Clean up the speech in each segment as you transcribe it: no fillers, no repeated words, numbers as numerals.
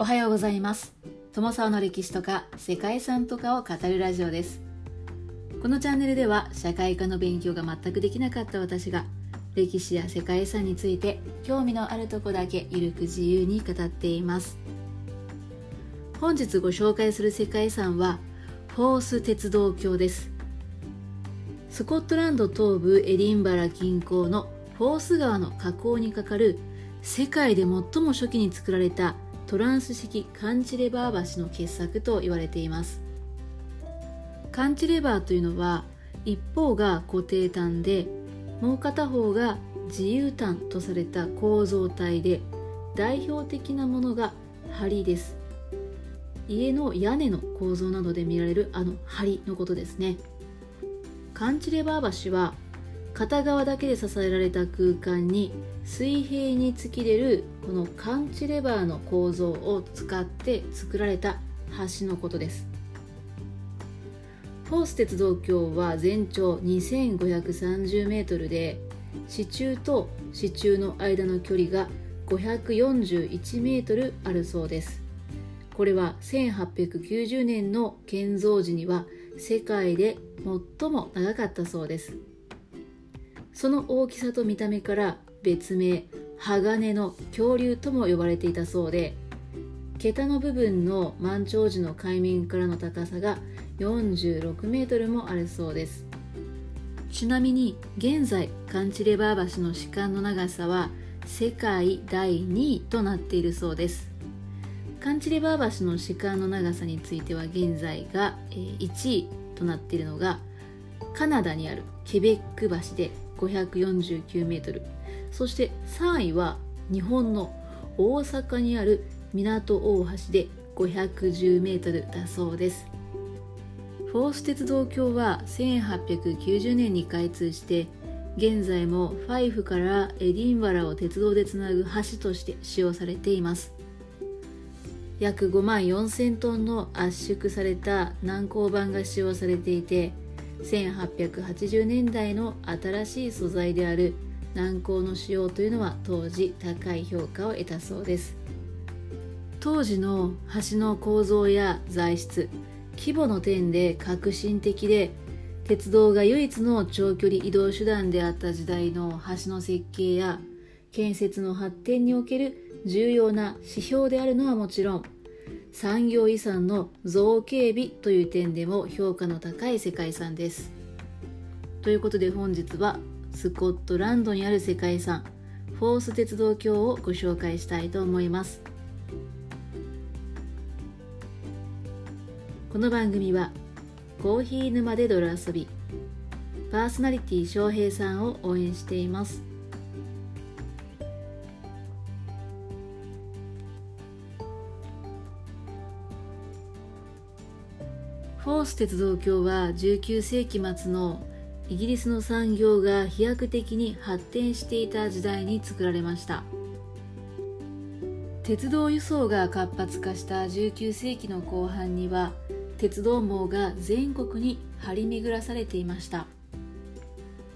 おはようございます。友沢の歴史とか世界遺産とかを語るラジオです。このチャンネルでは社会科の勉強が全くできなかった私が歴史や世界遺産について興味のあるとこだけゆるく自由に語っています。本日ご紹介する世界遺産はフォース鉄道橋です。スコットランド東部エディンバラ近郊のフォース川の河口に架かる世界で最も初期に作られたトランス式カンチレバー橋の傑作と言われています。カンチレバーというのは一方が固定端でもう片方が自由端とされた構造体で、代表的なものが梁です。家の屋根の構造などで見られるあの梁のことですね。カンチレバー橋は片側だけで支えられた空間に水平に突き出るこのカンチレバーの構造を使って作られた橋のことです。フォース鉄道橋は全長 2530 メートルで、支柱と支柱の間の距離が541メートルあるそうです。これは1890年の建造時には世界で最も長かったそうです。その大きさと見た目から別名鋼の恐竜とも呼ばれていたそうで、桁の部分の満潮時の海面からの高さが46メートルもあるそうです。ちなみに現在カンチレバー橋の主幹の長さは世界第2位となっているそうです。カンチレバー橋の主幹の長さについては現在が1位となっているのがカナダにあるケベック橋で549メートル、そして3位は日本の大阪にある港大橋で510メートルだそうです。フォース鉄道橋は1890年に開通して、現在もファイフからエディンバラを鉄道でつなぐ橋として使用されています。約54000トンの圧縮された軟鋼板が使用されていて、1880年代の新しい素材である軟鋼の使用というのは当時高い評価を得たそうです。当時の橋の構造や材質、規模の点で革新的で、鉄道が唯一の長距離移動手段であった時代の橋の設計や建設の発展における重要な指標であるのはもちろん、産業遺産の造形美という点でも評価の高い世界遺産です。ということで本日はスコットランドにある世界遺産フォース鉄道橋をご紹介したいと思います。この番組はコーヒー沼で泥遊びパーソナリティ翔平さんを応援しています。フォース鉄道橋は19世紀末のイギリスの産業が飛躍的に発展していた時代に作られました。鉄道輸送が活発化した19世紀の後半には鉄道網が全国に張り巡らされていました。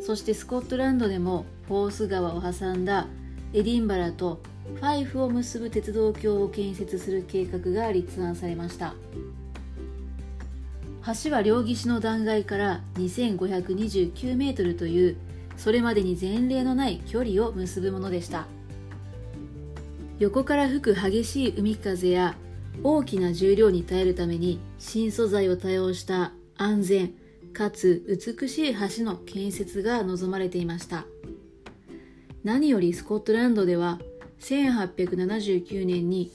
そしてスコットランドでもフォース川を挟んだエディンバラとファイフを結ぶ鉄道橋を建設する計画が立案されました。橋は両岸の断崖から2529メートルという、それまでに前例のない距離を結ぶものでした。横から吹く激しい海風や大きな重量に耐えるために新素材を多用した安全かつ美しい橋の建設が望まれていました。何よりスコットランドでは1879年に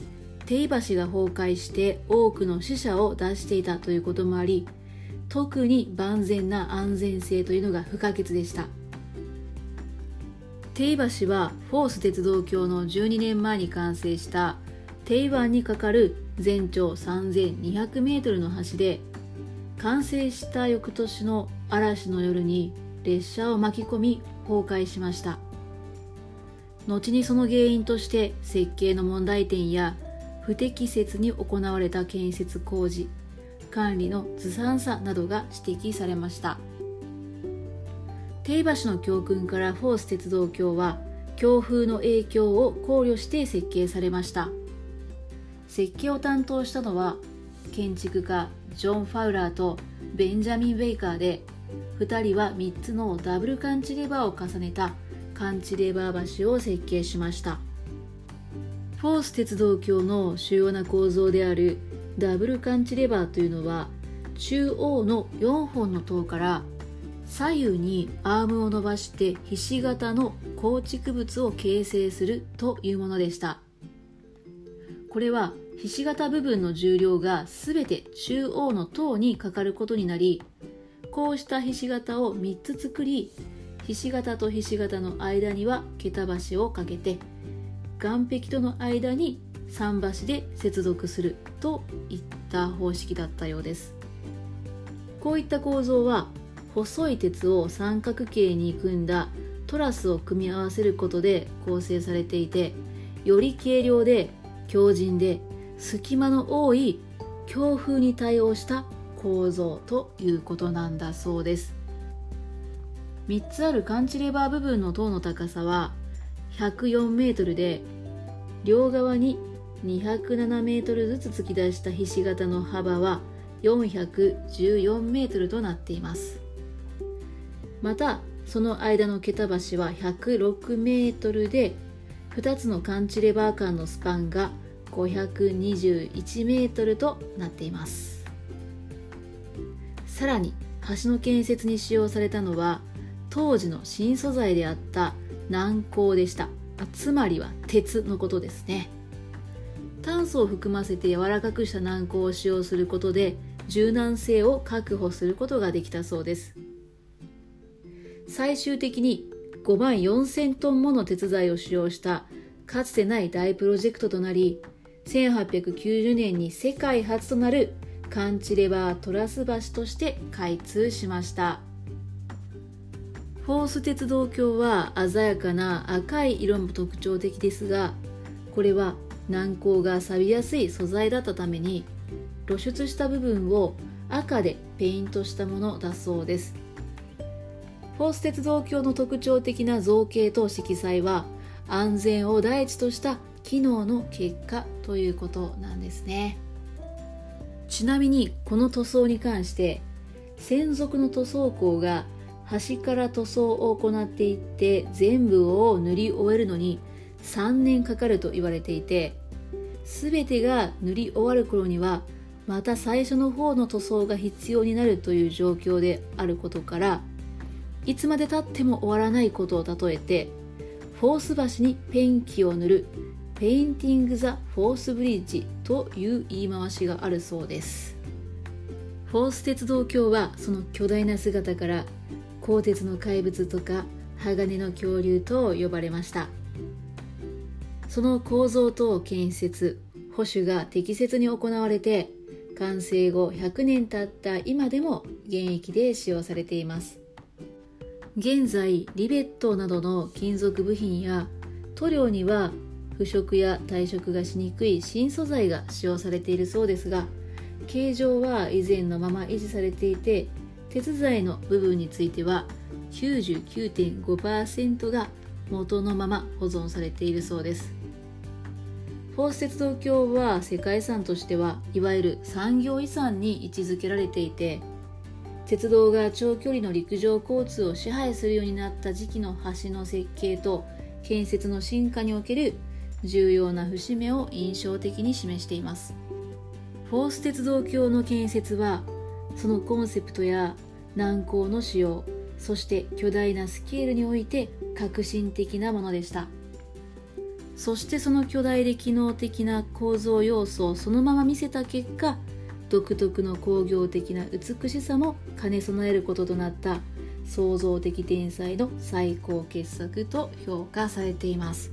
テイ橋が崩壊して多くの死者を出していたということもあり、特に万全な安全性というのが不可欠でした。テイ橋はフォース鉄道橋の12年前に完成したテイ湾に架かる全長3200メートルの橋で、完成した翌年の嵐の夜に列車を巻き込み崩壊しました。後にその原因として設計の問題点や不適切に行われた建設工事、管理のずさんさなどが指摘されました。テイ橋の教訓からフォース鉄道橋は強風の影響を考慮して設計されました。設計を担当したのは建築家ジョン・ファウラーとベンジャミン・ベイカーで、2人は3つのダブルカンチレバーを重ねたカンチレバー橋を設計しました。フォース鉄道橋の主要な構造であるダブルカンチレバーというのは、中央の4本の塔から左右にアームを伸ばしてひし形の構築物を形成するというものでした。これはひし形部分の重量がすべて中央の塔にかかることになり、こうしたひし形を3つ作り、ひし形とひし形の間には桁橋をかけて、岩壁との間に桟橋で接続するといった方式だったようです。こういった構造は細い鉄を三角形に組んだトラスを組み合わせることで構成されていて、より軽量で強靭で隙間の多い強風に対応した構造ということなんだそうです。3つあるカンチレバー部分の塔の高さは104メートルで、両側に207メートルずつ突き出したひし形の幅は414メートルとなっています。またその間の桁橋は106メートルで、2つのカンチレバー間のスパンが521メートルとなっています。さらに橋の建設に使用されたのは当時の新素材であった軟鋼でした。つまりは鉄のことですね。炭素を含ませて柔らかくした軟鋼を使用することで柔軟性を確保することができたそうです。最終的に5万4000トンもの鉄材を使用したかつてない大プロジェクトとなり、1890年に世界初となるカンチレバートラス橋として開通しました。フォース鉄道橋は鮮やかな赤い色も特徴的ですが、これは軟鋼が錆びやすい素材だったために露出した部分を赤でペイントしたものだそうです。フォース鉄道橋の特徴的な造形と色彩は安全を第一とした機能の結果ということなんですね。ちなみにこの塗装に関して専属の塗装工が端から塗装を行っていって全部を塗り終えるのに3年かかると言われていて、全てが塗り終わる頃にはまた最初の方の塗装が必要になるという状況であることから、いつまでたっても終わらないことを例えて、フォース橋にペンキを塗るペインティング・ザ・フォース・ブリッジという言い回しがあるそうです。フォース鉄道橋はその巨大な姿から鋼鉄の怪物とか鋼の恐竜と呼ばれました。その構造と建設、保守が適切に行われて、完成後100年経った今でも現役で使用されています。現在リベットなどの金属部品や塗料には腐食や退色がしにくい新素材が使用されているそうですが、形状は以前のまま維持されていて、鉄材の部分については 99.5% が元のまま保存されているそうです。フォース鉄道橋は世界遺産としてはいわゆる産業遺産に位置づけられていて、鉄道が長距離の陸上交通を支配するようになった時期の橋の設計と建設の進化における重要な節目を印象的に示しています。フォース鉄道橋の建設はそのコンセプトや軟鋼の使用、そして巨大なスケールにおいて革新的なものでした。そしてその巨大で機能的な構造要素をそのまま見せた結果、独特の工業的な美しさも兼ね備えることとなった創造的天才の最高傑作と評価されています。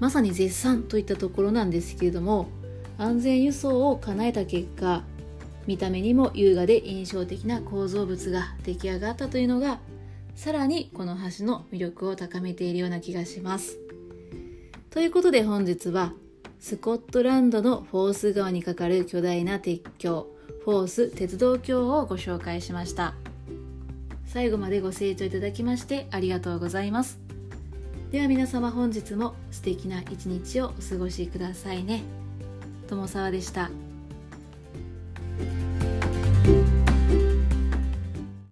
まさに絶賛といったところなんですけれども、安全輸送を叶えた結果、見た目にも優雅で印象的な構造物が出来上がったというのが、さらにこの橋の魅力を高めているような気がします。ということで本日はスコットランドのフォース川に架かる巨大な鉄橋、フォース鉄道橋をご紹介しました。最後までご清聴いただきましてありがとうございます。では皆様、本日も素敵な一日をお過ごしくださいね。友沢でした。